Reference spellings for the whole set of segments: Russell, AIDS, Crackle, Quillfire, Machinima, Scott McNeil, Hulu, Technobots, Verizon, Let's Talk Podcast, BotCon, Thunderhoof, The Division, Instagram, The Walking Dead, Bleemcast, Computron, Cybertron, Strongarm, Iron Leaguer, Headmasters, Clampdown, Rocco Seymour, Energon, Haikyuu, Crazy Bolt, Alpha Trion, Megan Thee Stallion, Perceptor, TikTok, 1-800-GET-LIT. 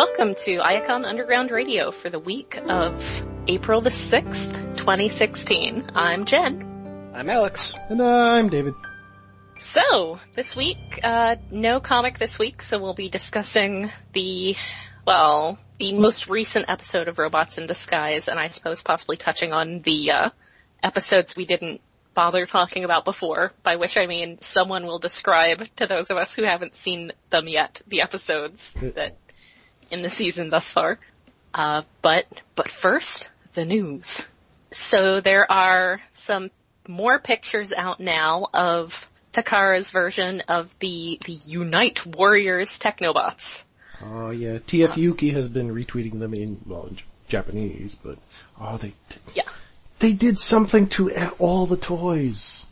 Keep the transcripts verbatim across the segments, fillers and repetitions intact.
Welcome to Iacon Underground Radio for the week of April the sixth, twenty sixteen. I'm Jen. I'm Alex. And I'm David. So, this week, uh, no comic this week, so we'll be discussing the, well, the most recent episode of Robots in Disguise, and I suppose possibly touching on the uh, episodes we didn't bother talking about before, by which I mean someone will describe to those of us who haven't seen them yet, the episodes that in the season thus far. Uh, but, but first, the news. So there are some more pictures out now of Takara's version of the, the Unite Warriors Technobots. Oh, uh, yeah. T F Yuki has been retweeting them in, well, in Japanese, but, oh, they... Yeah. They did something to all the toys.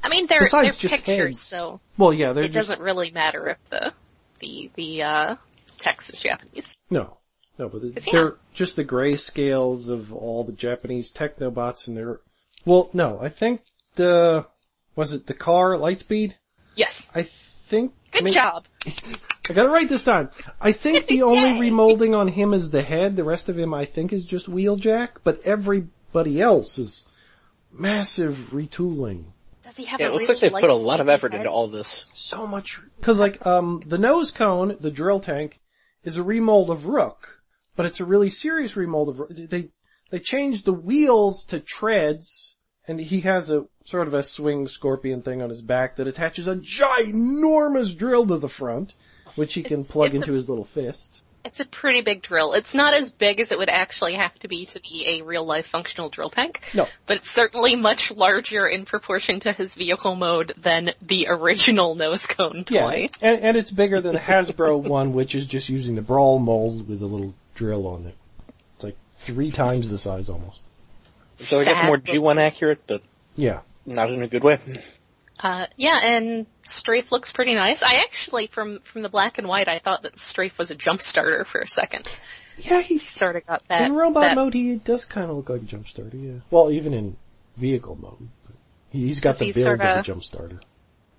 I mean, they're, they're pictures, heads. So... Well, yeah, they're It just... doesn't really matter if the, the, the, uh, text is Japanese. No. No, but they're yeah. just the grayscales of all the Japanese Technobots and they're... Well, no, I think the... Was it the car, Lightspeed? Yes. I think... Good maybe, job. I got it right this time. I think the only remolding on him is the head. The rest of him, I think, is just Wheeljack. But everybody else is massive retooling. Does he have yeah, a it looks really like they've put a lot of effort head? into all this. So much. Because, like, um, the Nosecone, the drill tank, is a remold of Rook. But it's a really serious remold of Rook. They, they changed the wheels to treads. And he has a sort of a swing scorpion thing on his back that attaches a ginormous drill to the front, which he can it's, plug it's into a, his little fist. It's a pretty big drill. It's not as big as it would actually have to be to be a real-life functional drill tank. No. But it's certainly much larger in proportion to his vehicle mode than the original Nosecone toy. Yeah, and, and it's bigger than the Hasbro one, which is just using the Brawl mold with a little drill on it. It's like three times the size almost. So I guess more G one accurate, but yeah, not in a good way. Uh, yeah, and Strafe looks pretty nice. I actually, from, from the black and white, I thought that Strafe was a jump starter for a second. Yeah, he sort of got that. In robot that, mode, he does kind of look like a jump starter, yeah. Well, even in vehicle mode. He's got the build of a jump starter.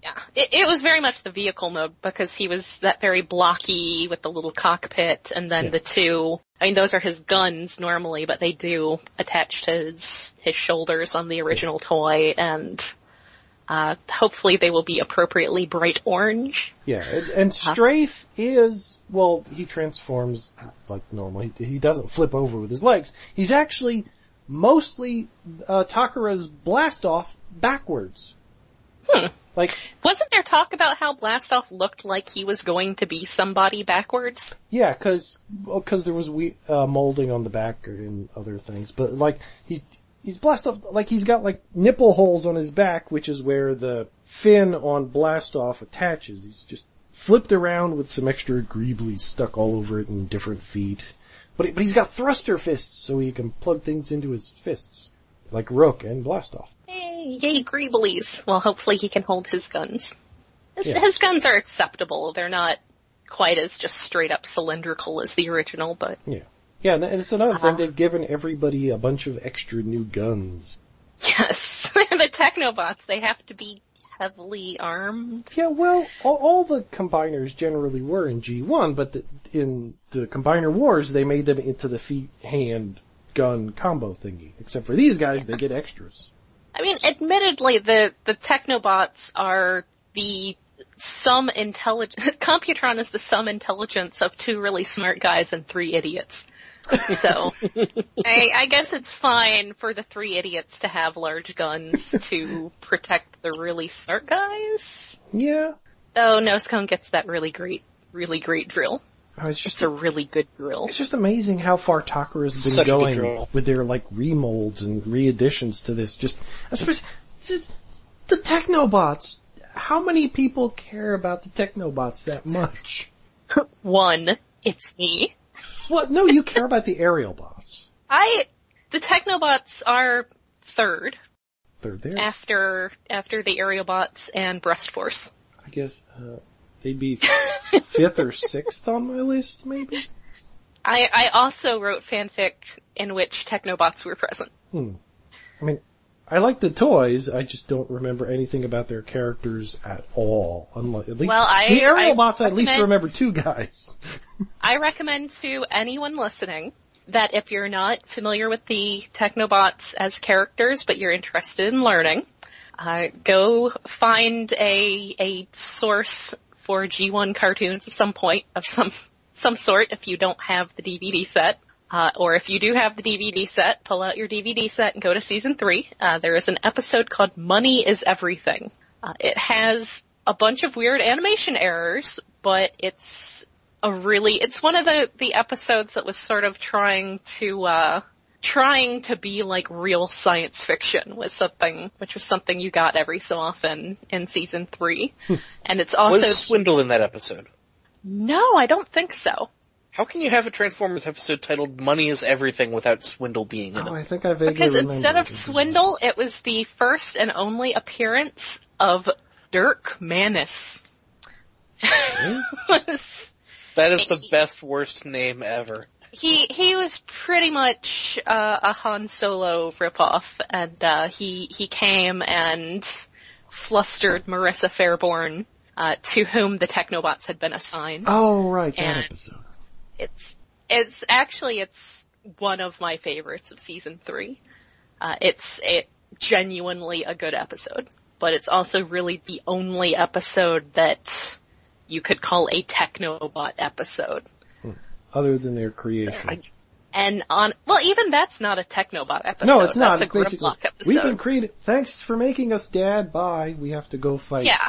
Yeah, it, it was very much the vehicle mode because he was that very blocky with the little cockpit and then yeah. the two, I mean, those are his guns normally, but they do attach to his, his shoulders on the original yeah. toy and, uh, hopefully they will be appropriately bright orange. Yeah, and, and Strafe uh, is, well, he transforms like normal. He, he doesn't flip over with his legs. He's actually mostly, uh, Takara's Blastoff backwards. Hmm. Like, wasn't there talk about how Blastoff looked like he was going to be somebody backwards? Yeah, because well, there was we, uh, molding on the back and other things. But like he's he's Blastoff, like he's got like nipple holes on his back, which is where the fin on Blastoff attaches. He's just flipped around with some extra greeblies stuck all over it in different feet. But but he's got thruster fists, so he can plug things into his fists, like Rook and Blastoff. Hey, yay, greeblies. Well, hopefully he can hold his guns. His, yeah. his guns are acceptable. They're not quite as just straight up cylindrical as the original, but... Yeah. Yeah, and it's another uh, thing. They've given everybody a bunch of extra new guns. Yes. The Technobots, they have to be heavily armed. Yeah, well, all, all the Combiners generally were in G one, but the, in the Combiner Wars, they made them into the feet-hand-gun combo thingy. Except for these guys, they get extras. I mean, admittedly, the, the Technobots are the sum intelligence, Computron is the sum intelligence of two really smart guys and three idiots. So, I, I guess it's fine for the three idiots to have large guns to protect the really smart guys. Yeah. Oh, Nosecone gets that really great, really great drill. Oh, it's just it's a, a really good drill. It's just amazing how far Takara's been Such going with their like remolds and re-additions to this. Just especially the Technobots. How many people care about the Technobots that much? One, it's me. Well, no, you care about the Aerialbots. I the Technobots are third. They're there after after the Aerialbots and Brust Force. I guess. Uh, They'd be fifth or sixth on my list, maybe? I, I also wrote fanfic in which Technobots were present. Hmm. I mean, I like the toys, I just don't remember anything about their characters at all. Unlike, at least, well, I, the Aerialbots, I, I at least remember two guys. I recommend to anyone listening that if you're not familiar with the Technobots as characters, but you're interested in learning, uh, go find a, a source for G one cartoons at some point of some, some sort if you don't have the D V D set. Uh, or if you do have the D V D set, pull out your D V D set and go to season three. Uh, there is an episode called Money Is Everything. Uh, it has a bunch of weird animation errors, but it's a really, it's one of the, the episodes that was sort of trying to, uh, trying to be like real science fiction was something, which was something you got every so often in season three. Hmm. And it's also... Was Swindle in that episode? No, I don't think so. How can you have a Transformers episode titled Money Is Everything without Swindle being in it? Oh, I think I vaguely Because instead of Swindle, it was the first and only appearance of Dirk Manus. Really? That is the best, worst name ever. He he was pretty much uh, a Han Solo ripoff, and uh, he, he came and flustered Marissa Fairborn, uh, to whom the Technobots had been assigned. Oh, right, that episode. It's, it's actually, it's one of my favorites of season three. Uh, it's it genuinely a good episode, but it's also really the only episode that you could call a Technobot episode. Hmm. Other than their creation. So, I, and on, well, even that's not a Technobot episode. No, it's not. That's it's a Grimlock episode. We've been created, thanks for making us dad, bye, we have to go fight. Yeah.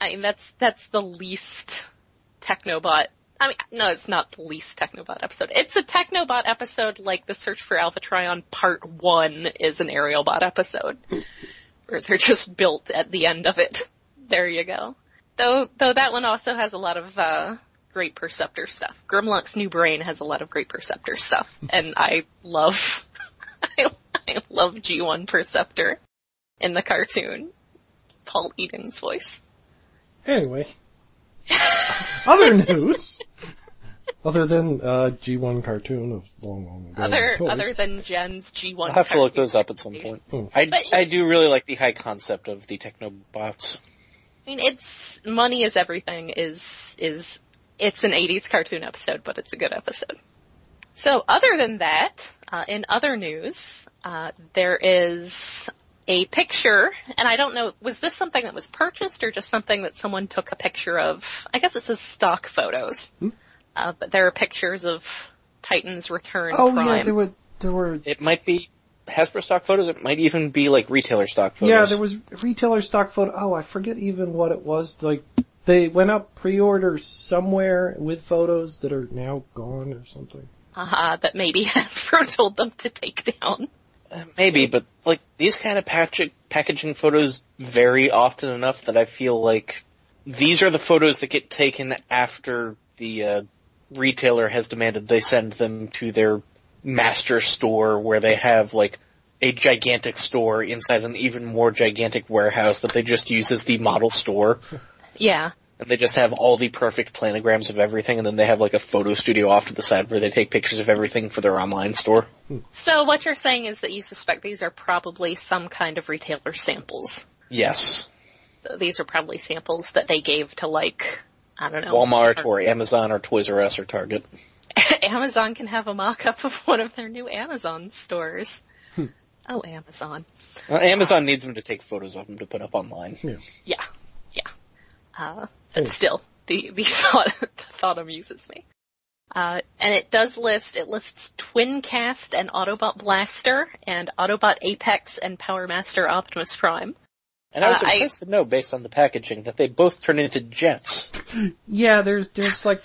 I mean, that's, that's the least Technobot. I mean, no, it's not the least Technobot episode. It's a Technobot episode like the Search for Alpha Trion Part one is an Aerialbot episode, where they're just built at the end of it. There you go. Though, though that one also has a lot of, uh, great Perceptor stuff. Grimlock's New Brain has a lot of great Perceptor stuff, and I love, I, I love G one Perceptor in the cartoon. Paul Eden's voice. Anyway. Other news, other than uh, G one cartoon of long, long ago. Other, other than Jen's G one cartoon. I'll have to look those up at some point. Mm. I, I do really like the high concept of the Technobots. I mean, it's, Money Is Everything is, is, it's an eighties cartoon episode, but it's a good episode. So other than that, uh, in other news, uh, there is a picture, and I don't know, was this something that was purchased or just something that someone took a picture of? I guess it says stock photos. Hmm? Uh, but there are pictures of Titans Return oh, Prime. Oh yeah, there were, there were... It might be Hasbro stock photos, it might even be like retailer stock photos. Yeah, there was retailer stock photo, oh I forget even what it was, like, they went up pre-order somewhere with photos that are now gone or something. Uh-huh, that maybe Hasbro told them to take down. Uh, maybe, but like these kind of pack- packaging photos vary often enough that I feel like these are the photos that get taken after the uh, retailer has demanded they send them to their master store, where they have like a gigantic store inside an even more gigantic warehouse that they just use as the model store. Yeah. And they just have all the perfect planograms of everything, and then they have like a photo studio off to the side where they take pictures of everything for their online store. So what you're saying is that you suspect these are probably some kind of retailer samples. Yes. So these are probably samples that they gave to, like, I don't know, Walmart or, or Amazon or Toys R Us or Target. Amazon can have a mock-up of one of their new Amazon stores. Hmm. Oh, Amazon. Well, Amazon uh, needs them to take photos of them to put up online. Yeah. Yeah. Yeah. Uh, but still, the, the thought, the thought amuses me. Uh, and it does list, it lists Twincast and Autobot Blaster and Autobot Apex and Powermaster Optimus Prime. And I was uh, impressed I, to know, based on the packaging, that they both turn into jets. Yeah, there's, there's like,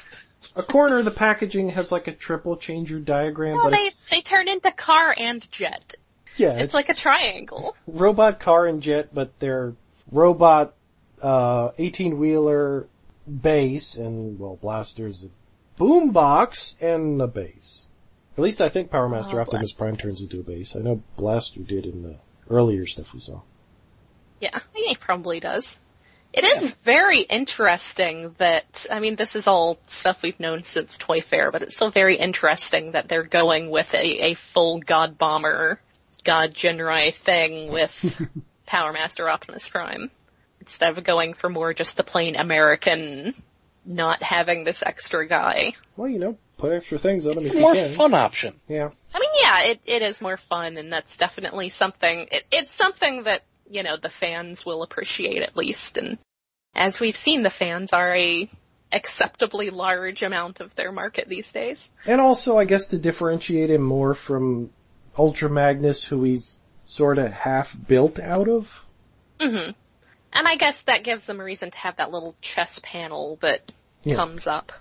a corner of the packaging has like a triple changer diagram. Well, but they, they turn into car and jet. Yeah. It's, it's like a triangle. Robot, car, and jet, but they're robot Uh, eighteen-wheeler bass, and, well, Blaster's a boombox and a bass. At least I think Powermaster oh, Optimus Blaster. Prime turns into a bass. I know Blaster did in the earlier stuff we saw. Yeah, I think he probably does. It yeah. is very interesting that, I mean, this is all stuff we've known since Toy Fair, but it's still very interesting that they're going with a, a full God Bomber god Jinrai thing with Powermaster Optimus Prime, instead of going for more just the plain American, not having this extra guy. Well, you know, put extra things on him if you can. More fun option. Yeah. I mean, yeah, it, it is more fun, and that's definitely something, it, it's something that, you know, the fans will appreciate at least, and as we've seen, the fans are a acceptably large amount of their market these days. And also, I guess, to differentiate him more from Ultra Magnus, who he's sort of half built out of. Mm-hmm. And I guess that gives them a reason to have that little chess panel that yeah. comes up.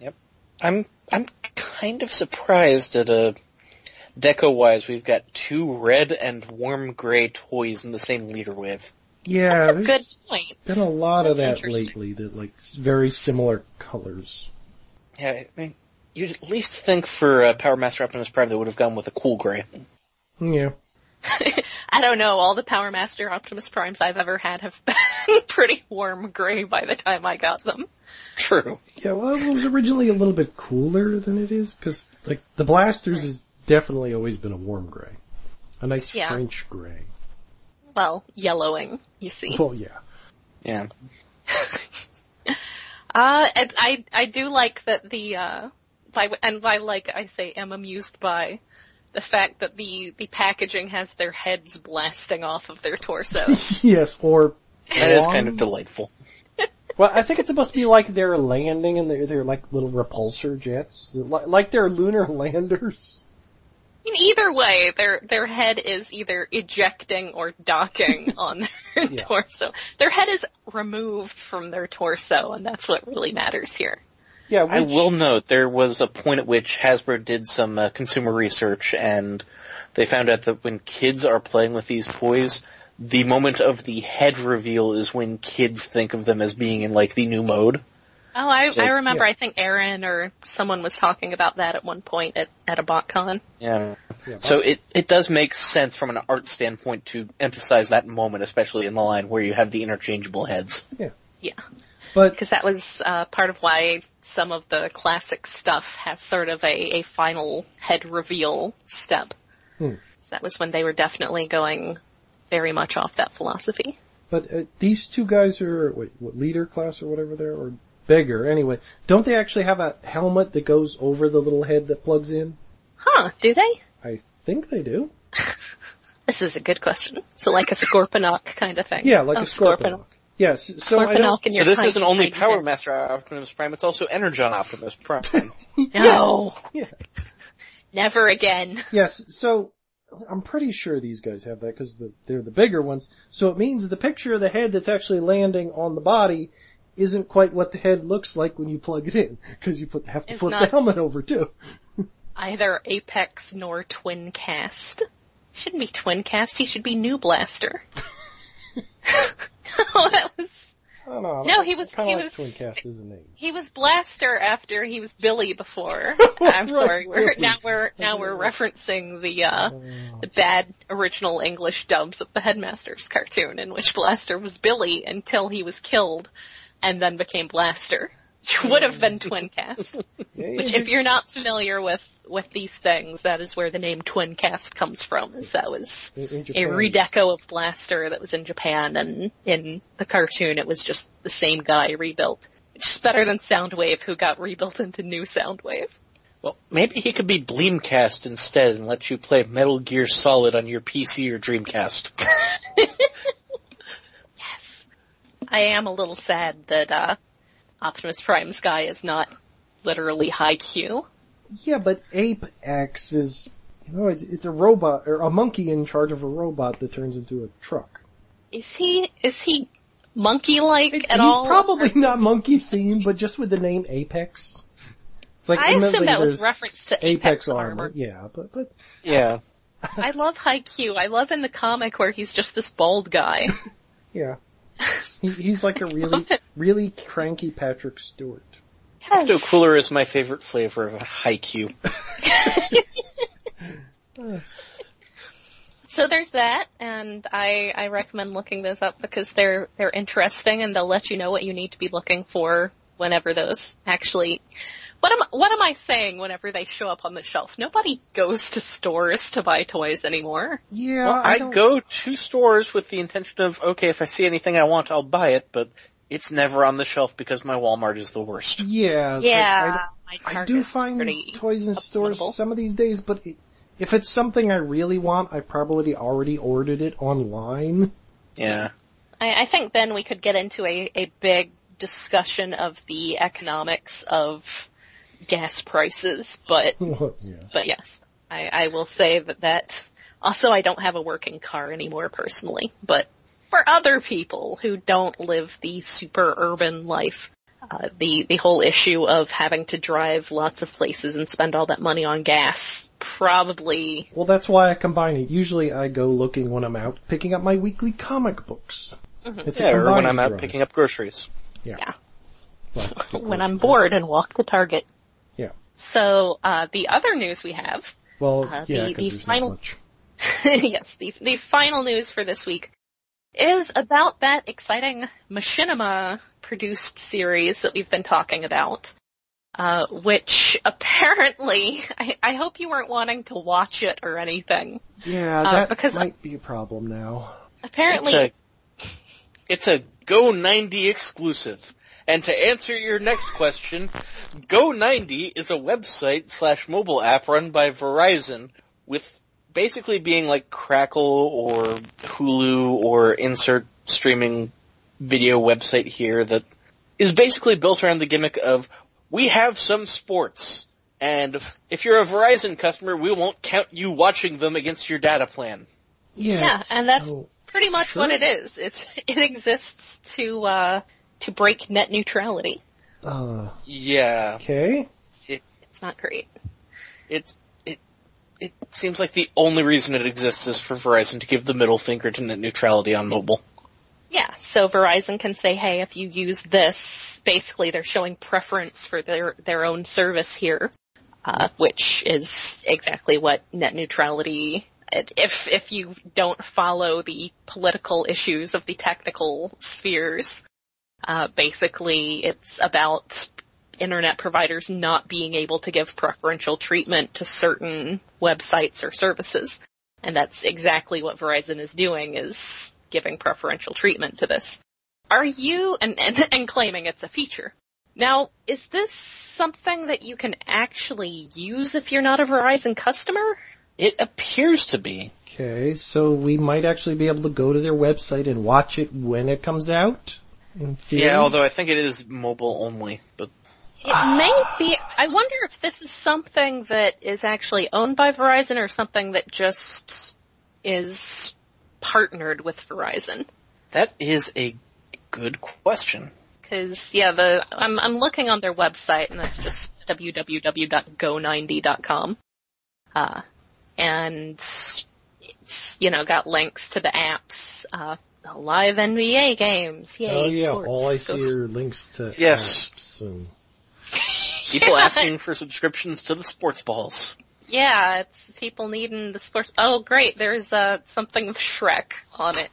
Yep. I'm I'm kind of surprised at a deco-wise we've got two red and warm gray toys in the same leader with. Yeah, that's a good point. Been a lot That's of that lately. That like very similar colors. Yeah, I mean, you'd at least think for uh, Powermaster Optimus Prime they would have gone with a cool gray. Yeah. I don't know. All the Powermaster Optimus Primes I've ever had have been pretty warm gray by the time I got them. True. Yeah, well, it was originally a little bit cooler than it is because, like, the Blasters right. has definitely always been a warm gray, a nice yeah. French gray. Well, yellowing, you see. Well, yeah. Yeah. uh, I, I do like that the, uh, by, and by like I say I'm amused by the fact that the, the packaging has their heads blasting off of their torsos. Yes, or... That is kind of delightful. Well, I think it's supposed to be like they're landing and they're, they're like little repulsor jets. Like they're lunar landers. In either way, their their head is either ejecting or docking on their yeah. torso. Their head is removed from their torso, and that's what really matters here. Yeah, which... I will note there was a point at which Hasbro did some uh, consumer research, and they found out that when kids are playing with these toys, the moment of the head reveal is when kids think of them as being in, like, the new mode. Oh, I, so, I remember, yeah. I think Aaron or someone was talking about that at one point at, at a BotCon. Yeah. yeah so it, it does make sense from an art standpoint to emphasize that moment, especially in the line where you have the interchangeable heads. Yeah. Yeah. Because that was uh, part of why some of the classic stuff has sort of a, a final head reveal step. Hmm. So that was when they were definitely going very much off that philosophy. But uh, these two guys are, wait, what, leader class or whatever they're, or... Bigger, anyway. Don't they actually have a helmet that goes over the little head that plugs in? Huh, do they? I think they do. This is a good question. So like a Scorponok kind of thing. Yeah, like oh, a Scorponok. Yes. Yeah, so, so, so this isn't only Powermaster Optimus Prime, it's also Energon Optimus Prime. No. Yeah. Never again. Yes, so I'm pretty sure these guys have that because the, they're the bigger ones. So it means the picture of the head that's actually landing on the body isn't quite what the head looks like when you plug it in, because you put, have to it's flip the helmet over, too. Either Apex nor Twin Cast. Shouldn't be Twin Cast, he should be New Blaster. No, that was... I don't know. No, he was... Kind of like was, Twin Cast is a name. He was Blaster after he was Billy before. I'm right, sorry, we're, really? now we're now we're referencing the, uh, oh. the bad original English dubs of the Headmasters cartoon, in which Blaster was Billy until he was killed. And then became Blaster, which would have been Twin Cast. Which, if you're not familiar with, with these things, that is where the name Twin Cast comes from. Is that was a redeco of Blaster that was in Japan, and in the cartoon it was just the same guy rebuilt. It's better than Soundwave, who got rebuilt into New Soundwave. Well, maybe he could be Bleemcast instead and let you play Metal Gear Solid on your P C or Dreamcast. I am a little sad that uh Optimus Prime's guy is not literally high Q. Yeah, but Apex is, you know, it's, it's a robot, or a monkey in charge of a robot that turns into a truck. Is he, is he monkey-like it, at he's all? He's probably not monkey-themed, but just with the name Apex. It's like, I assume that was reference to Apex, Apex armor. armor. Yeah, but, but. Yeah. I love high Q. I love in the comic where he's just this bald guy. Yeah. He, he's like a really, really cranky Patrick Stewart. Yes. Octo Cooler is my favorite flavor of a Haikyuu. So there's that, and I, I recommend looking those up because they're, they're interesting and they'll let you know what you need to be looking for whenever those actually... What am, what am I saying whenever they show up on the shelf? Nobody goes to stores to buy toys anymore. Yeah, well, I, I go to stores with the intention of, okay, if I see anything I want, I'll buy it, but it's never on the shelf because my Walmart is the worst. Yeah. Yeah. Like, I, I do find toys in stores affordable some of these days, but if it's something I really want, I probably already ordered it online. Yeah. I, I think then we could get into a, a big discussion of the economics of gas prices, but yeah. But yes, I, I will say that that. Also, I don't have a working car anymore personally, but for other people who don't live the super urban life, uh, the the whole issue of having to drive lots of places and spend all that money on gas probably. Well, that's why I combine it. Usually, I go looking when I'm out picking up my weekly comic books. Mm-hmm. It's yeah, or when I'm out drive. picking up groceries. Yeah. yeah. Well, when I'm bored and walk to Target. Yeah. So, uh, the other news we have. Well, uh, yeah, the, the final, yes, the, the final news for this week is about that exciting Machinima produced series that we've been talking about, uh, which apparently, I, I hope you weren't wanting to watch it or anything. Yeah, that uh, because might be a problem now. Apparently. It's a, it's a Go ninety exclusive. And to answer your next question, Go ninety is a website slash mobile app run by Verizon with basically being like Crackle or Hulu or insert streaming video website here that is basically built around the gimmick of we have some sports and if you're a Verizon customer, we won't count you watching them against your data plan. Yeah, yeah and that's oh, pretty much sure. what it is. It's, it exists to... uh To break net neutrality. Uh, yeah. Okay. It, it's not great. It's it it seems like the only reason it exists is for Verizon to give the middle finger to net neutrality on mobile. Yeah, so Verizon can say, hey, if you use this, basically they're showing preference for their, their own service here, uh, which is exactly what net neutrality if if you don't follow the political issues of the technical spheres. Uh, basically it's about internet providers not being able to give preferential treatment to certain websites or services. And that's exactly what Verizon is doing, is giving preferential treatment to this. Are you, and, and, and claiming it's a feature. Now, is this something that you can actually use if you're not a Verizon customer? It appears to be. Okay, so we might actually be able to go to their website and watch it when it comes out? Yeah, although I think it is mobile only, but it may be. I wonder if this is something that is actually owned by Verizon or something that just is partnered with Verizon. That is a good question. Because yeah, the I'm I'm looking on their website and that's just w w w dot go ninety dot com, uh, and it's you know got links to the apps. Uh, Live N B A games, yay! Oh yeah, sports. All I see Go are links to yes. apps and people yeah. asking for subscriptions to the sports balls. Yeah, it's people needing the sports. Oh great, there's uh something with Shrek on it.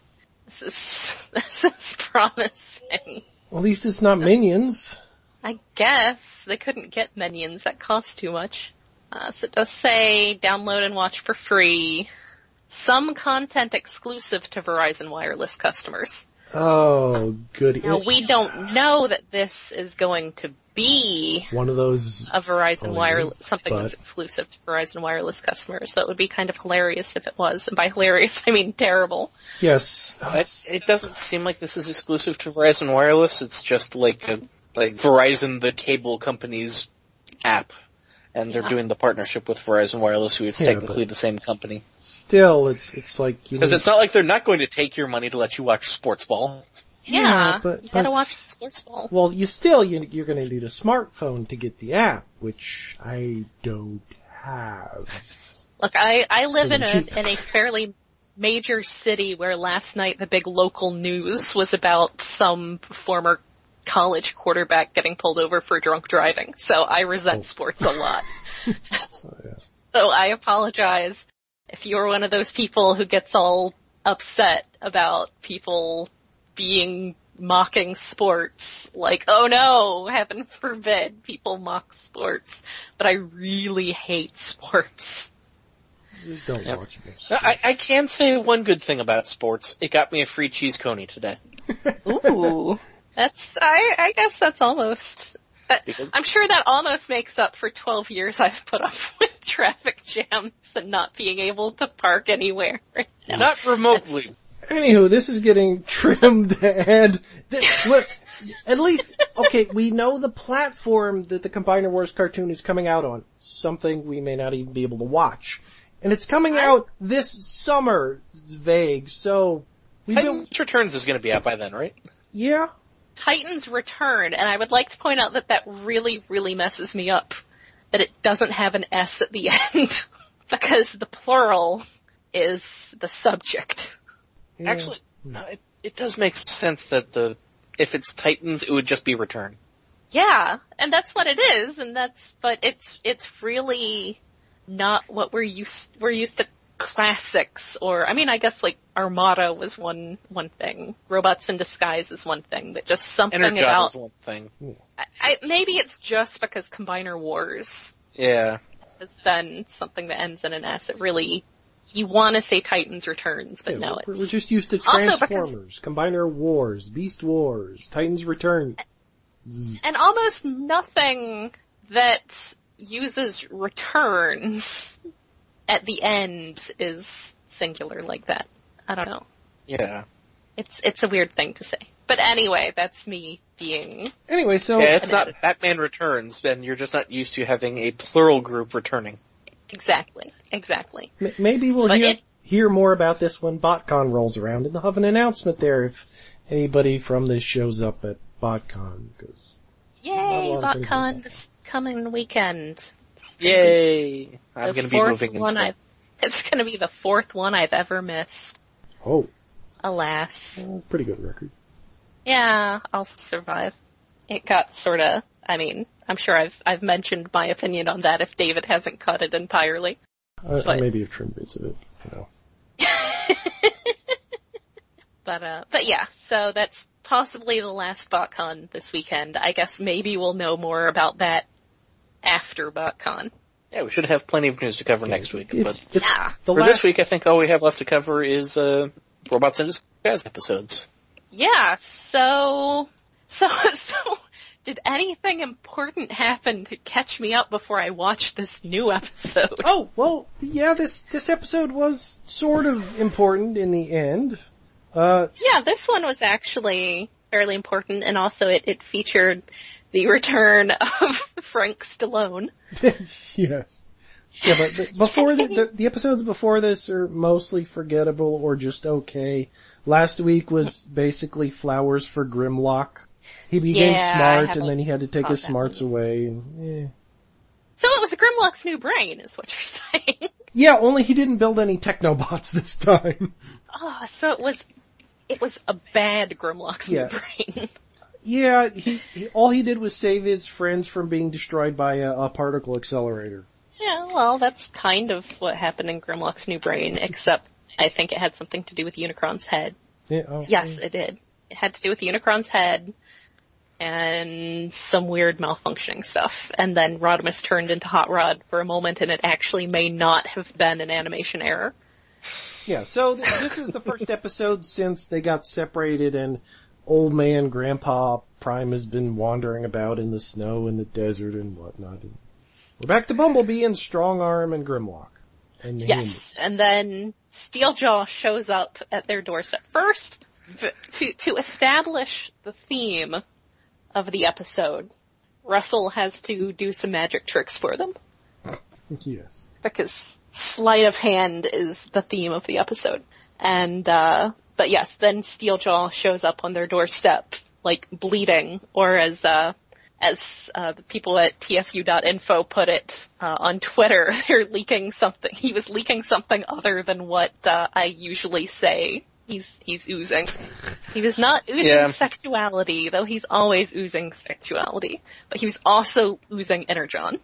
This is this is promising. Well, at least it's not Minions. I guess they couldn't get Minions; that costs too much. Uh, so it does say download and watch for free. Some content exclusive to Verizon Wireless customers. Oh, goody. Now, we don't know that this is going to be one of those a Verizon Wireless, something but. that's exclusive to Verizon Wireless customers. So it would be kind of hilarious if it was. And by hilarious, I mean terrible. Yes. It, it doesn't seem like this is exclusive to Verizon Wireless. It's just like a, like Verizon, the cable company's app. And they're yeah. doing the partnership with Verizon Wireless, who is yeah, technically the same company. Still, it's it's like... Because it's not like they're not going to take your money to let you watch sports ball. Yeah, yeah but, you gotta but, watch sports ball. Well, you still, you, you're gonna need a smartphone to get the app, which I don't have. Look, I, I live in a, in a fairly major city where last night the big local news was about some former college quarterback getting pulled over for drunk driving, so I resent oh. sports a lot. oh, yeah. So I apologize if you're one of those people who gets all upset about people being mocking sports. Like, oh no, heaven forbid people mock sports. But I really hate sports. Don't yep. watch me. I, I can say one good thing about sports. It got me a free cheese coney today. Ooh. That's, I, I guess that's almost, that, I'm sure that almost makes up for twelve years I've put up with traffic jams and not being able to park anywhere right now. Not remotely. That's, anywho, this is getting trimmed and, this, at least, okay, we know the platform that the Combiner Wars cartoon is coming out on. Something we may not even be able to watch. And it's coming I, out this summer, it's vague, so. We've Titans been, Returns is gonna be out by then, right? Yeah. Titans Return, and I would like to point out that that really, really messes me up. That it doesn't have an S at the end, because the plural is the subject. Yeah. Actually, no, it, it does make sense that the, if it's Titans, it would just be Return. Yeah, and that's what it is, and that's, but it's, it's really not what we're used, we're used to classics, or, I mean, I guess like Armada was one, one thing. Robots in Disguise is one thing, that just something Energon about. Is one thing. I, I, maybe it's just because Combiner Wars. Yeah. It's then something that ends in an S. It really, you want to say Titans Returns, but yeah, no, we're, it's. We're just used to Transformers, because, Combiner Wars, Beast Wars, Titans Return. And, and almost nothing that uses returns at the end is singular like that. I don't know. Yeah. It's, it's a weird thing to say. But anyway, that's me being... Anyway, so... Yeah, it's not editor. Batman Returns, and you're just not used to having a plural group returning. Exactly. Exactly. M- maybe we'll hear, it, hear more about this when BotCon rolls around, and they'll have an announcement there if anybody from this shows up at BotCon. Yay, BotCon this coming weekend. Yay! I'm going to be moving and stuff. It's going to be the fourth one I've ever missed. Oh. Alas. Oh, pretty good record. Yeah, I'll survive. It got sort of, I mean, I'm sure I've I've mentioned my opinion on that if David hasn't cut it entirely. Uh, but, maybe you've trimmed bits of it, you know. but, uh, but yeah, so that's possibly the last BotCon this weekend. I guess maybe we'll know more about that after BotCon. Yeah, we should have plenty of news to cover okay. next week. It's, but it's yeah. For last... this week, I think all we have left to cover is uh, Robots in Disguise episodes. Yeah, so... So, so, did anything important happen to catch me up before I watched this new episode? Oh, well, yeah, this, this episode was sort of important in the end. Uh, yeah, this one was actually fairly important, and also it, it featured... the return of Frank Stallone. Yes. Yeah, but the, before the, the, the episodes before this are mostly forgettable or just okay. Last week was basically flowers for Grimlock. He became yeah, smart and then he had to take his smarts away. And, eh. So it was Grimlock's new brain is what you're saying. Yeah, only he didn't build any Technobots this time. Oh, so it was, it was a bad Grimlock's yeah. new brain. Yeah, he, he, all he did was save his friends from being destroyed by a, a particle accelerator. Yeah, well, that's kind of what happened in Grimlock's new brain, except I think it had something to do with Unicron's head. Yeah, oh, yes, yeah. it did. It had to do with Unicron's head and some weird malfunctioning stuff. And then Rodimus turned into Hot Rod for a moment, and it actually may not have been an animation error. Yeah, so th- this is the first episode since they got separated and... Old man Grandpa Prime has been wandering about in the snow and the desert and whatnot. And we're back to Bumblebee and Strongarm and Grimlock. And yes, him. And then Steeljaw shows up at their doorstep. First, to, to establish the theme of the episode, Russell has to do some magic tricks for them. Yes. Because sleight of hand is the theme of the episode. And, uh... But yes, then Steeljaw shows up on their doorstep, like, bleeding, or as, uh, as, uh, the people at T F U dot info put it, uh, on Twitter, they're leaking something, he was leaking something other than what, uh, I usually say he's, he's oozing. He was not oozing yeah. sexuality, though he's always oozing sexuality, but he was also oozing Energon.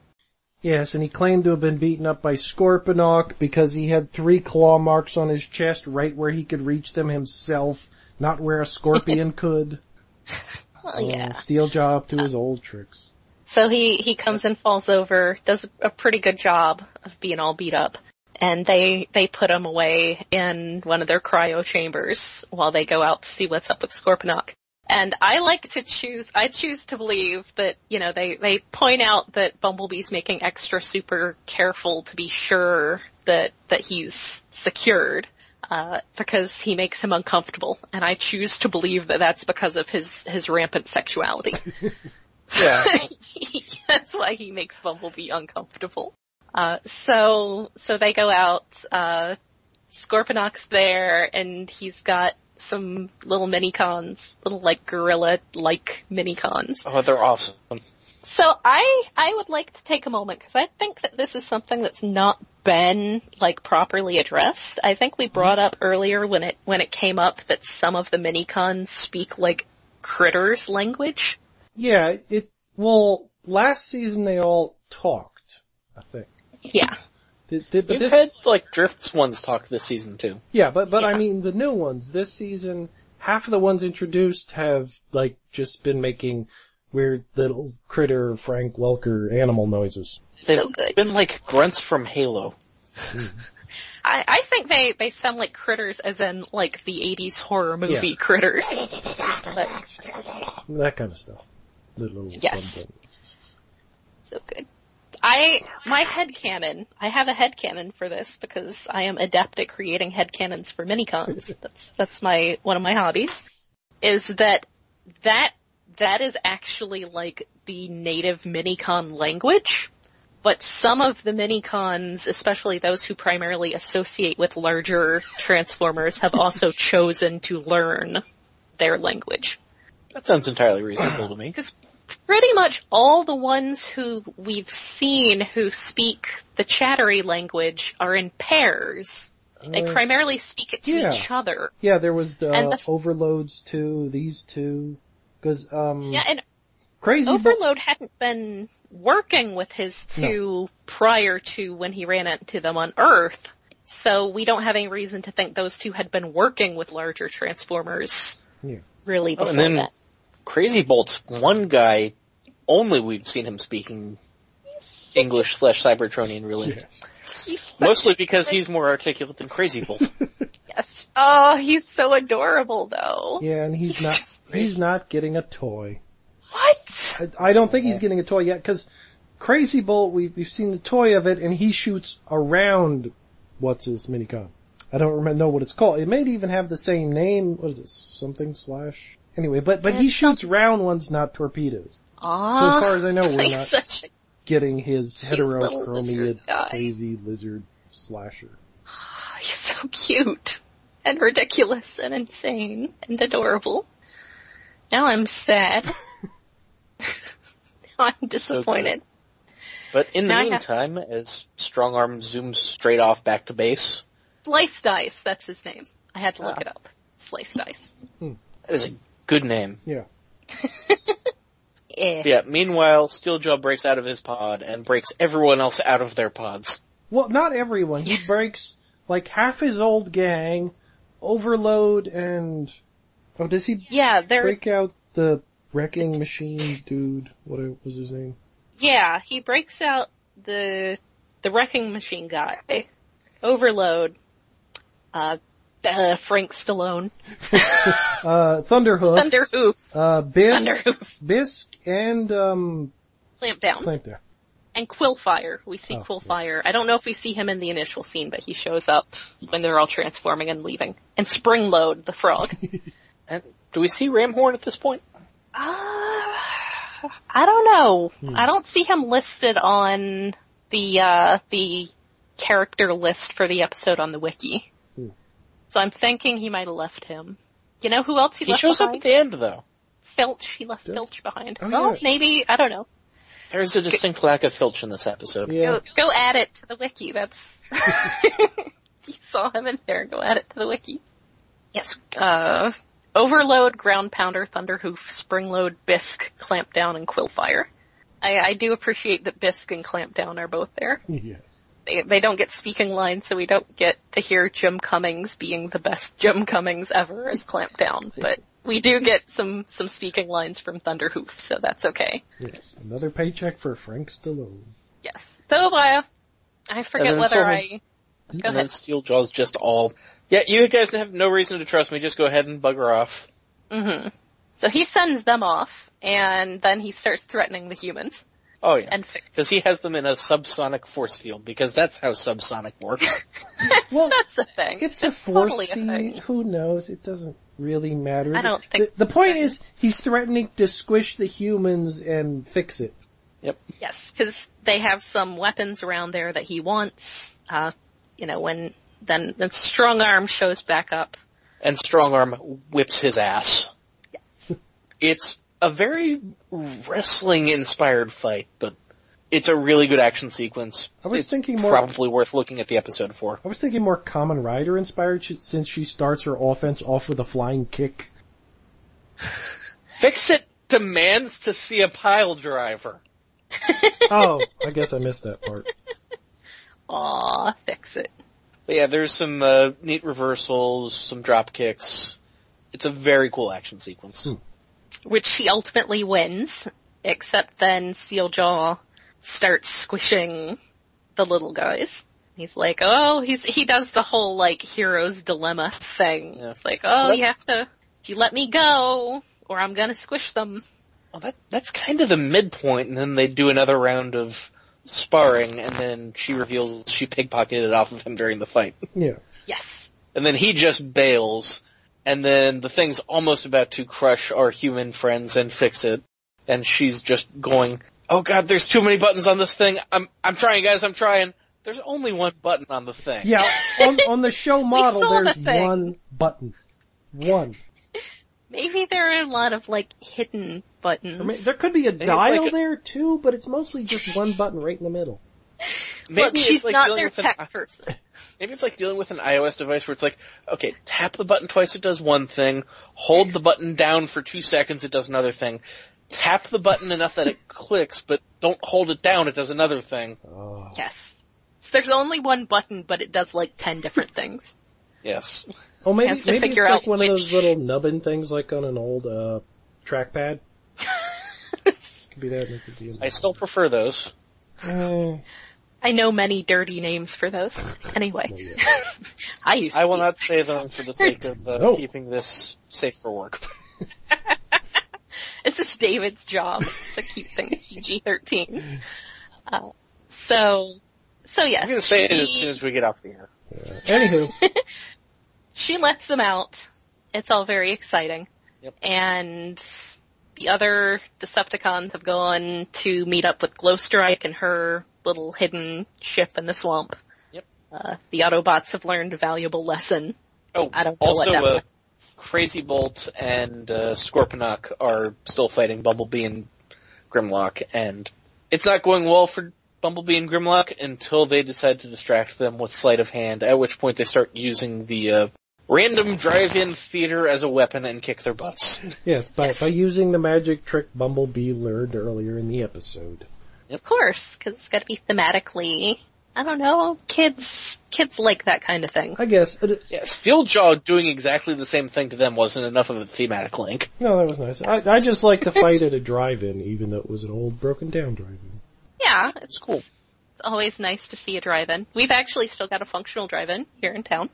Yes, and he claimed to have been beaten up by Scorponok because he had three claw marks on his chest right where he could reach them himself, not where a scorpion could. Well, yeah. Uh, Steeljaw up to uh, his old tricks. So he, he comes and falls over, does a pretty good job of being all beat up. And they, they put him away in one of their cryo chambers while they go out to see what's up with Scorponok. And I like to choose, I choose to believe that, you know, they, they point out that Bumblebee's making extra super careful to be sure that, that he's secured, uh, because he makes him uncomfortable. And I choose to believe that that's because of his, his rampant sexuality. Yeah. That's why he makes Bumblebee uncomfortable. Uh, so, so they go out, uh, Scorponok's there, and he's got some little mini-cons, little, like, gorilla-like mini-cons. Oh, they're awesome. So I, I would like to take a moment, because I think that this is something that's not been, like, properly addressed. I think we brought up earlier when it, when it came up that some of the mini-cons speak, like, critters language. Yeah, it, well, last season they all talked, I think. Yeah. Did, did, but You've this, had, like, Drift's ones talk this season, too. Yeah, but, but yeah. I mean, the new ones, this season, half of the ones introduced have, like, just been making weird little critter Frank Welker animal noises. They've so good. been, like, grunts from Halo. I, I think they, they sound like critters as in, like, the eighties horror movie yeah. critters. That kind of stuff. Little yes. So good. I, my headcanon, I have a headcanon for this because I am adept at creating headcanons for minicons. That's, that's my, one of my hobbies, is that, that, that is actually like the native minicon language, but some of the minicons, especially those who primarily associate with larger Transformers, have also chosen to learn their language. That sounds entirely reasonable to me. Pretty much all the ones who we've seen who speak the chattery language are in pairs. Uh, they primarily speak it to yeah. each other. Yeah, there was the, the f- Overloads too, these two. Cause, um, yeah, and Crazy Overload Bo- hadn't been working with his two no. prior to when he ran into them on Earth. So we don't have any reason to think those two had been working with larger Transformers yeah. really before oh, and then- that. Crazy Bolt's one guy, only we've seen him speaking English slash Cybertronian, really. Yes. Mostly because he's more articulate than Crazy Bolt. Yes. Oh, he's so adorable, though. Yeah, and he's not he's not getting a toy. What? I, I don't think he's getting a toy yet, because Crazy Bolt, we've, we've seen the toy of it, and he shoots around what's his minicon. I don't remember know what it's called. It may even have the same name. What is it? Something slash... Anyway, but, but he shoots round ones, not torpedoes. Aww. So as far as I know, we're not getting his heterochromia daisy lizard slasher. He's so cute and ridiculous and insane and adorable. Now I'm sad. Now I'm disappointed. So but in now the meantime, have... as Strongarm zooms straight off back to base. Slice Dice, that's his name. I had to look ah. it up. Slice Dice. Hmm. That is a good name. Yeah. yeah. Yeah, meanwhile, Steeljaw breaks out of his pod and breaks everyone else out of their pods. Well, not everyone. He breaks, like, half his old gang, Overload, and... Oh, does he yeah, break out the wrecking machine dude? What was his name? Yeah, he breaks out the the wrecking machine guy. Overload. Uh... Uh, Frank Stallone. uh, Thunderhoof. Thunderhoof. Uh, Bisk. Thunderhoof. Bisk and, um... Clampdown. Clampdown. And Quillfire. We see oh, Quillfire. Yeah. I don't know if we see him in the initial scene, but he shows up when they're all transforming and leaving. And Springload, the frog. And do we see Ramhorn at this point? Uh, I don't know. Hmm. I don't see him listed on the, uh, the character list for the episode on the wiki. So I'm thinking he might have left him. You know who else he, he left behind? He shows up at the end, though. Filch. He left yeah. Filch behind. Oh, well, yeah. maybe, I don't know. There's a distinct go, lack of Filch in this episode. Yeah. Go, go add it to the wiki. That's... You saw him in there. Go add it to the wiki. Yes. Uh, Overload, Ground Pounder, Thunderhoof, Springload, Bisk, Clampdown, and Quillfire. I, I do appreciate that Bisk and Clampdown are both there. Yes. They, they don't get speaking lines, so we don't get to hear Jim Cummings being the best Jim Cummings ever as Clampdown, but we do get some, some speaking lines from Thunderhoof, so that's okay. Yes, another paycheck for Frank Stallone. Yes. Though, I, I forget whether I... I... Go and ahead. Then Steeljaw's just all, yeah, you guys have no reason to trust me, just go ahead and bugger off. Mm-hmm. So he sends them off, and then he starts threatening the humans. Oh yeah, because he has them in a subsonic force field, because that's how subsonic works. Well, that's a thing. It's that's a force totally field. A thing. Who knows? It doesn't really matter. I don't think the, the point is he's threatening to squish the humans and fix it. Yep. Yes, because they have some weapons around there that he wants. Uh, you know, when then then Strongarm shows back up, and Strongarm whips his ass. Yes, it's a very wrestling-inspired fight, but it's a really good action sequence. I was it's thinking more probably worth looking at the episode for. I was thinking more Kamen Rider-inspired since she starts her offense off with a flying kick. Fix It demands to see a pile driver. Oh, I guess I missed that part. Aw, Fix It. But yeah, there's some uh, neat reversals, some drop kicks. It's a very cool action sequence. Hmm. Which he ultimately wins, except then Steeljaw starts squishing the little guys. He's like, oh, he's he does the whole, like, hero's dilemma thing. Yeah. It's like, oh, what? You have to, if you let me go, or I'm gonna squish them. Well, that that's kind of the midpoint, and then they do another round of sparring, and then she reveals she pickpocketed off of him during the fight. Yeah. Yes. And then he just bails. And then the thing's almost about to crush our human friends and Fix It. And she's just going, oh god, there's too many buttons on this thing. I'm I'm trying, guys, I'm trying. There's only one button on the thing. Yeah, on, on the show model, there's the one button. One. Maybe there are a lot of, like, hidden buttons. I mean, there could be a Maybe dial like a... there, too, but it's mostly just one button right in the middle. Maybe Look, she's it's like not their tech an, person. Maybe it's like dealing with an iOS device where it's like, okay, tap the button twice, it does one thing. Hold the button down for two seconds, it does another thing. Tap the button enough that it clicks, but don't hold it down, it does another thing. Oh. Yes. So there's only one button, but it does like ten different things. Yes. Oh, maybe, it maybe it's like one which... of those little nubbin things like on an old uh trackpad. Could be that. Could be I still prefer those. Uh... I know many dirty names for those. Anyway, oh, yeah. I used to I will not say them for the sake of uh, no. keeping this safe for work. It's just David's job to keep things P G thirteen. Uh, so, so yes. I'm going to say it as soon as we get off the air. Yeah. Anywho. She lets them out. It's all very exciting. Yep. And the other Decepticons have gone to meet up with Glowstrike and her little hidden ship in the swamp. Yep. Uh, the Autobots have learned a valuable lesson. Oh, I don't know also, what that uh, was. Crazy Bolt and uh, Scorponok are still fighting Bumblebee and Grimlock, and it's not going well for Bumblebee and Grimlock until they decide to distract them with sleight of hand, at which point they start using the uh, random drive-in theater as a weapon and kick their butts. Yes, by, yes. by using the magic trick Bumblebee learned earlier in the episode. Of course, because it's got to be thematically, I don't know, kids kids like that kind of thing. I guess. It is. Yeah, Steeljaw doing exactly the same thing to them wasn't enough of a thematic link. No, that was nice. I, I just like to fight at a drive-in, even though it was an old broken-down drive-in. Yeah. It's cool. It's always nice to see a drive-in. We've actually still got a functional drive-in here in town.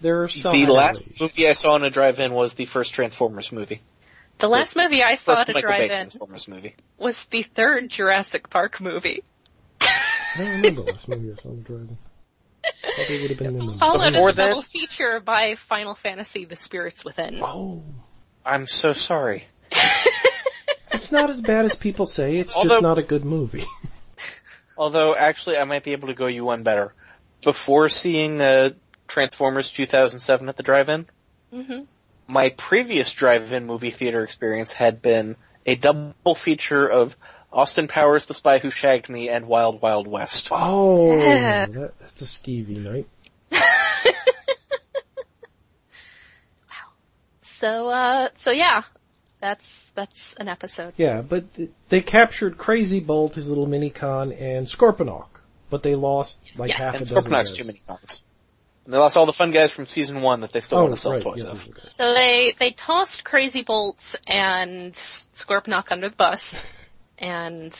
There are some. The last ways. movie I saw in a drive-in was the first Transformers movie. The last the movie I saw at a drive-in was the third Jurassic Park movie. I don't remember the last movie I saw at a drive-in. Probably would have been the Followed a double feature by Final Fantasy: The Spirits Within. Oh, I'm so sorry. It's not as bad as people say. It's although, just not a good movie. Although, actually, I might be able to go you one better. Before seeing uh, Transformers two thousand seven at the drive-in. Mm-hmm. My previous drive-in movie theater experience had been a double feature of Austin Powers, The Spy Who Shagged Me, and Wild Wild West. Oh, yeah. that, that's a skeevy night. Wow. So, uh, so yeah, that's, that's an episode. Yeah, but th- they captured Crazy Bolt, his little mini-con, and Scorponok, but they lost like yes, half a dozen. Yes, and Scorponok's two mini-cons. And they lost all the fun guys from season one that they still oh, want to sell right, toys yeah, of. So they, they tossed Crazy Bolt and Scorponok under the bus. And,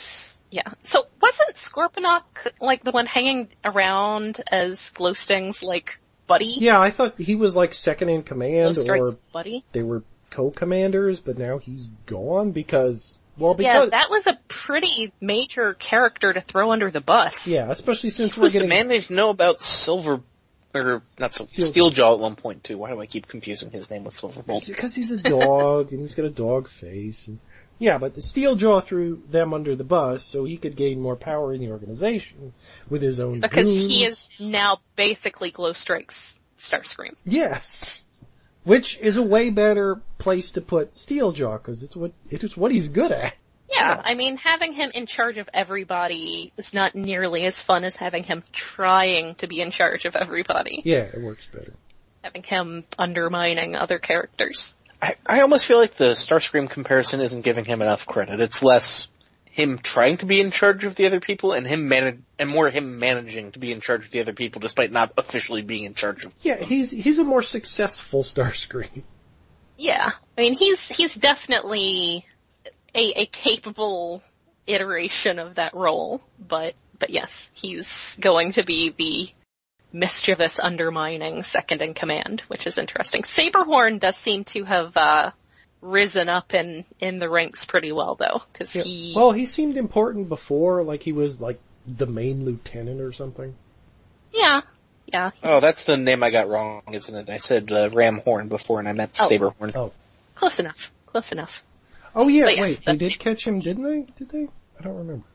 yeah. So wasn't Scorponok, like, the one hanging around as Glowsting's, like, buddy? Yeah, I thought he was, like, second in command, or buddy. They were co-commanders, but now he's gone because... Well, because, yeah, that was a pretty major character to throw under the bus. Yeah, especially since he we're was getting... the man they know about Silver... Or, not so Steel... Steeljaw at one point, too. Why do I keep confusing his name with Silver Bolt? Because he's a dog, and he's got a dog face. And, yeah, but the Steeljaw threw them under the bus so he could gain more power in the organization with his own... Because goons. He is now basically Glowstrike's Starscream. Yes. Which is a way better place to put Steeljaw, because it's what it is what he's good at. Yeah, yeah, I mean, having him in charge of everybody is not nearly as fun as having him trying to be in charge of everybody. Yeah, it works better. Having him undermining other characters. I, I almost feel like the Starscream comparison isn't giving him enough credit. It's less him trying to be in charge of the other people and him manage, and more him managing to be in charge of the other people despite not officially being in charge of yeah, them. Yeah, he's he's a more successful Starscream. Yeah. I mean, he's he's definitely a a capable iteration of that role, but but yes, he's going to be the mischievous undermining second in command, which is interesting. Saberhorn does seem to have uh risen up in, in the ranks pretty well, though, because yeah. he... Well, he seemed important before, like he was, like, the main lieutenant or something. Yeah, yeah. Oh, that's the name I got wrong, isn't it? I said uh, Ramhorn before, and I meant oh. Saberhorn. Oh. Close enough, close enough. Oh, yeah, yes, wait, they did it. catch him, didn't they? Did they? I don't remember.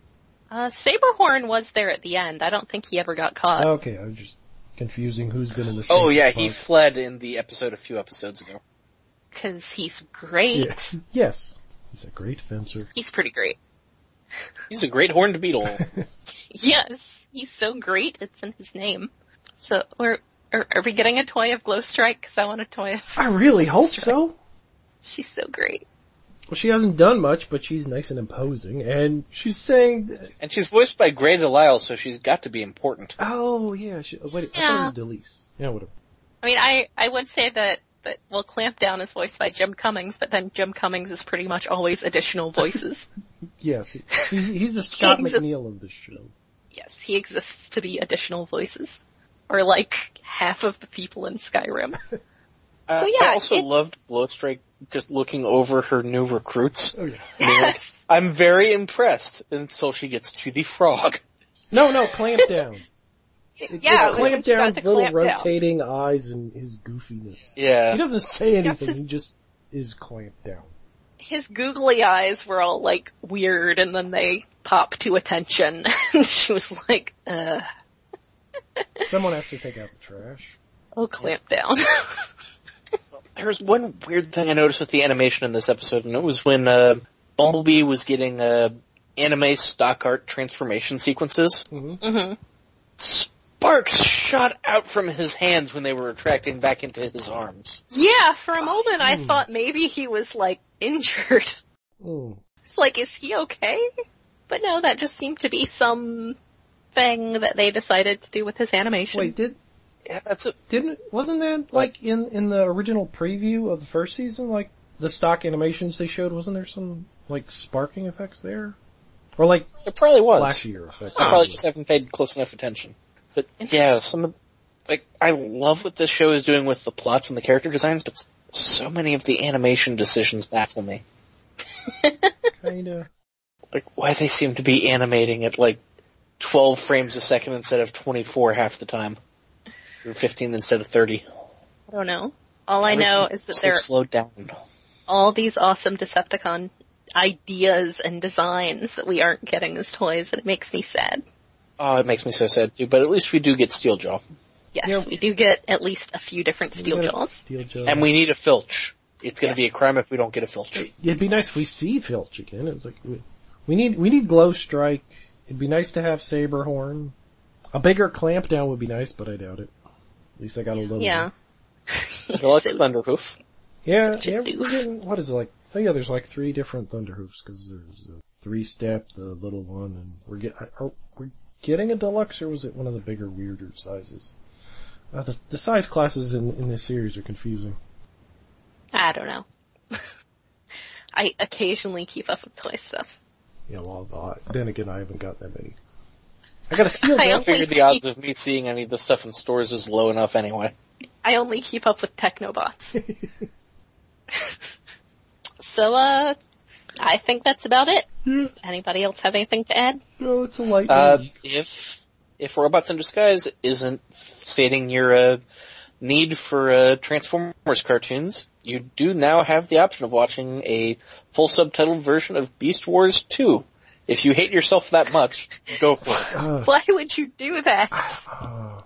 Uh, Saberhorn was there at the end. I don't think he ever got caught. Okay, I was just confusing who's been in the same Oh, yeah, spot. He fled in the episode a few episodes ago. Because he's great. Yes. yes. He's a great fencer. He's pretty great. He's a great horned beetle. Yes. He's so great, it's in his name. So, we're, are, are we getting a toy of Glowstrike? Because I want a toy of I really Glowstrike. hope so. She's so great. Well, she hasn't done much, but she's nice and imposing, and she's saying... Th- and she's voiced by Gray Delisle, so she's got to be important. Oh, yeah. She, wait, yeah. I thought it was Delise. Yeah, whatever. I mean, I, I would say that But, well, Clampdown is voiced by Jim Cummings, but then Jim Cummings is pretty much always additional voices. Yes, he's, he's the Scott he exists, McNeil of the show. Yes, he exists to be additional voices. Or, like, half of the people in Skyrim. Uh, so, yeah. I also it, loved Glowstrike just looking over her new recruits. Oh, yeah. Yes. Like, I'm very impressed until she gets to the frog. No, no, Clampdown. It, yeah, Clampdown's little clamp rotating down. eyes and his goofiness. Yeah. He doesn't say anything, his, he just is clamped down. His googly eyes were all, like, weird, and then they pop to attention. She was like, uh. Someone has to take out the trash. Oh, Clampdown. There was one weird thing I noticed with the animation in this episode, and it was when uh, Bumblebee was getting uh, anime stock art transformation sequences. Mm-hmm. Mm-hmm. Sparks shot out from his hands when they were retracting back into his arms. Yeah, for a moment I mm. thought maybe he was, like, injured. Mm. It's like, is he okay? But no, that just seemed to be some thing that they decided to do with his animation. Wait, did... Yeah, that's a, didn't... Wasn't that, like, in, in the original preview of the first season, like, the stock animations they showed, wasn't there some, like, sparking effects there? Or, like... It probably was. Flashier effects. I probably just haven't paid close enough attention. But yeah, some of, like, I love what this show is doing with the plots and the character designs, but so many of the animation decisions baffle me. Kinda. Like, why they seem to be animating at, like, twelve frames a second instead of twenty-four half the time. Or fifteen instead of thirty. I don't know. All Everything I know is that so they're slowed down. All these awesome Decepticon ideas and designs that we aren't getting as toys, and it makes me sad. Oh, it makes me so sad, too, but at least we do get Steeljaw. Yes, yeah. We do get at least a few different Steeljaws. Steel and we need a Filch. It's going to yes. be a crime if we don't get a Filch. It'd be nice if we see Filch again. It's like, we need we need Glowstrike. It'd be nice to have Saberhorn. A bigger Clampdown would be nice, but I doubt it. At least I got a little Yeah. Bit. So let's Thunderhoof. Yeah, yeah getting, what is it like? I think there's like three different Thunderhoofs, because there's a three-step, the little one, and we're getting... Getting a deluxe, or was it one of the bigger, weirder sizes? Uh, the, the size classes in, in this series are confusing. I don't know. I occasionally keep up with toy stuff. Yeah, well, then again, I haven't got that many. I got a Steeljaw. I, I figured the odds of me seeing any of the stuff in stores is low enough anyway. I only keep up with Technobots. So, uh, I think that's about it. Yeah. Anybody else have anything to add? No, it's a light uh, if, if Robots in Disguise isn't stating your uh, need for uh, Transformers cartoons, you do now have the option of watching a full subtitled version of Beast Wars two. If you hate yourself that much, go for it. Uh, Why would you do that? Uh,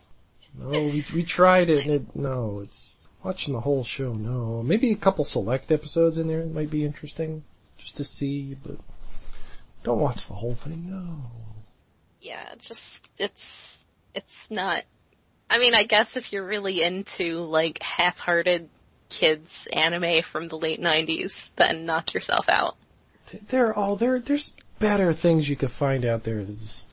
no, we, we tried it and it, no, it's watching the whole show, no. Maybe a couple select episodes in there might be interesting just to see, but don't watch the whole thing, no. Yeah, just, it's, it's not, I mean, I guess if you're really into, like, half-hearted kids anime from the late nineties, then knock yourself out. They're all, there. there's better things you could find out there. There's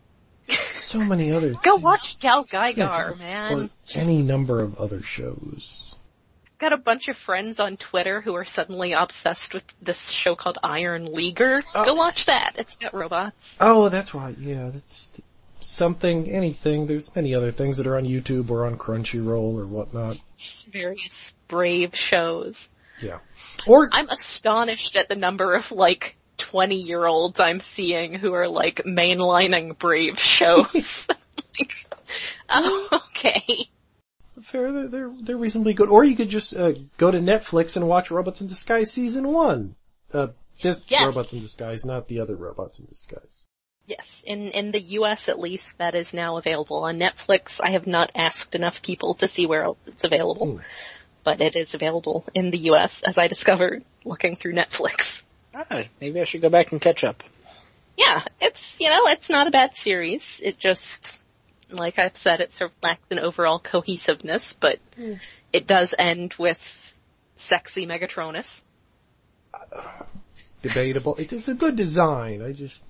so many other things. Go watch Gal Gaigar, yeah, man. Or any number of other shows. I've got a bunch of friends on Twitter who are suddenly obsessed with this show called Iron Leaguer. Oh. Go watch that. It's got robots. Oh, that's right, yeah. That's something, anything. There's many other things that are on YouTube or on Crunchyroll or whatnot. Various brave shows. Yeah. Or I'm astonished at the number of, like, twenty-year-olds I'm seeing who are, like, mainlining brave shows. Like, oh, okay. Fair, they're, they're, they're reasonably good. Or you could just uh, go to Netflix and watch Robots in Disguise Season one. Uh, this yes. Robots in Disguise, not the other Robots in Disguise. Yes, in, in the U S at least, that is now available on Netflix. I have not asked enough people to see where else it's available. Mm. But it is available in the U S, as I discovered, looking through Netflix. Ah, maybe I should go back and catch up. Yeah, it's, you know, it's not a bad series. It just, like I've said, it sort of lacks an overall cohesiveness, but mm. it does end with sexy Megatronus. Uh, debatable. It is a good design. I just...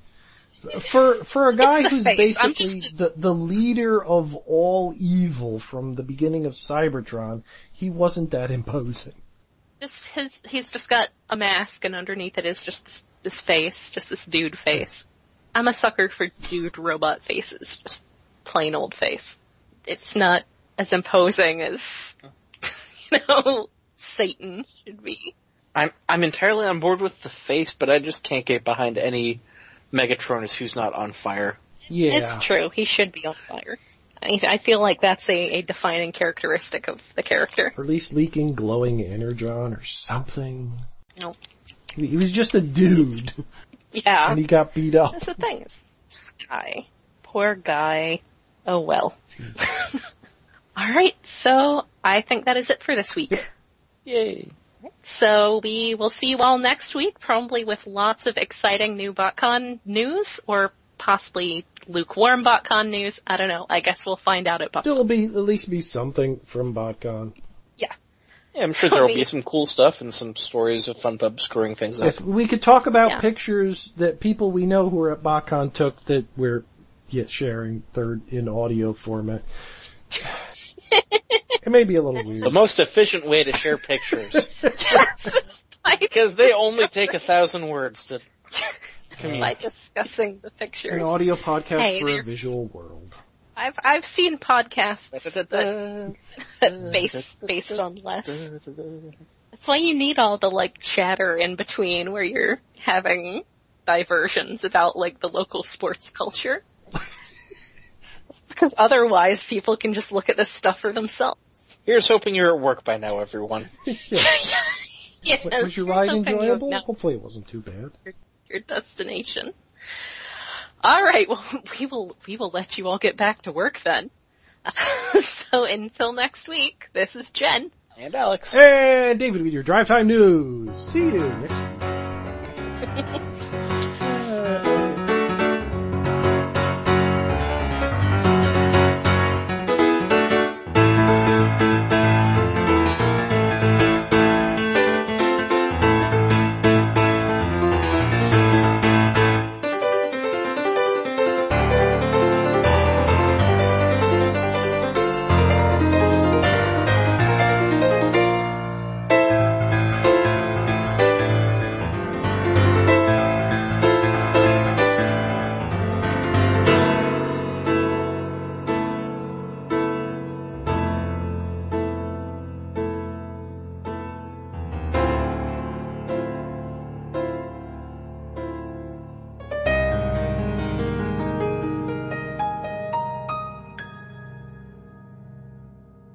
For for a guy who's face. basically just... the, the leader of all evil from the beginning of Cybertron, he wasn't that imposing. Just his he's just got a mask, and underneath it is just this, this face, just this dude face. I'm a sucker for dude robot faces, just plain old face. It's not as imposing as, you know, Satan should be. I'm I'm entirely on board with the face, but I just can't get behind any Megatronus who's not on fire. Yeah. It's true. He should be on fire. I, I feel like that's a, a defining characteristic of the character. Or at least leaking glowing energon or something. Nope. He, he was just a dude. Yeah. And he got beat up. That's the thing. This guy. Poor guy. Oh well. Alright, so I think that is it for this week. Yay. So we will see you all next week, probably with lots of exciting new BotCon news, or possibly lukewarm BotCon news. I don't know. I guess we'll find out at BotCon. There'll be at least be something from BotCon. Yeah. Yeah, I'm sure there'll be some cool stuff and some stories of Fun Pub screwing things up. Yes, we could talk about yeah. pictures that people we know who are at BotCon took that we're yeah, sharing third in audio format. It may be a little weird. The most efficient way to share pictures. Yes, like because they only take a thousand words to communicate. By discussing the pictures. An audio podcast hey, for there's... a visual world. I've I've seen podcasts that, that based based on less. That's why you need all the like chatter in between where you're having diversions about like the local sports culture. Because otherwise people can just look at this stuff for themselves. Here's hoping you're at work by now, everyone. Yeah. Yes, was your ride enjoyable? You Hopefully it wasn't too bad. Your, your destination. Alright, well, we will, we will let you all get back to work then. Uh, so until next week, this is Jen. And Alex. And David with your Drive Time News. See you next week.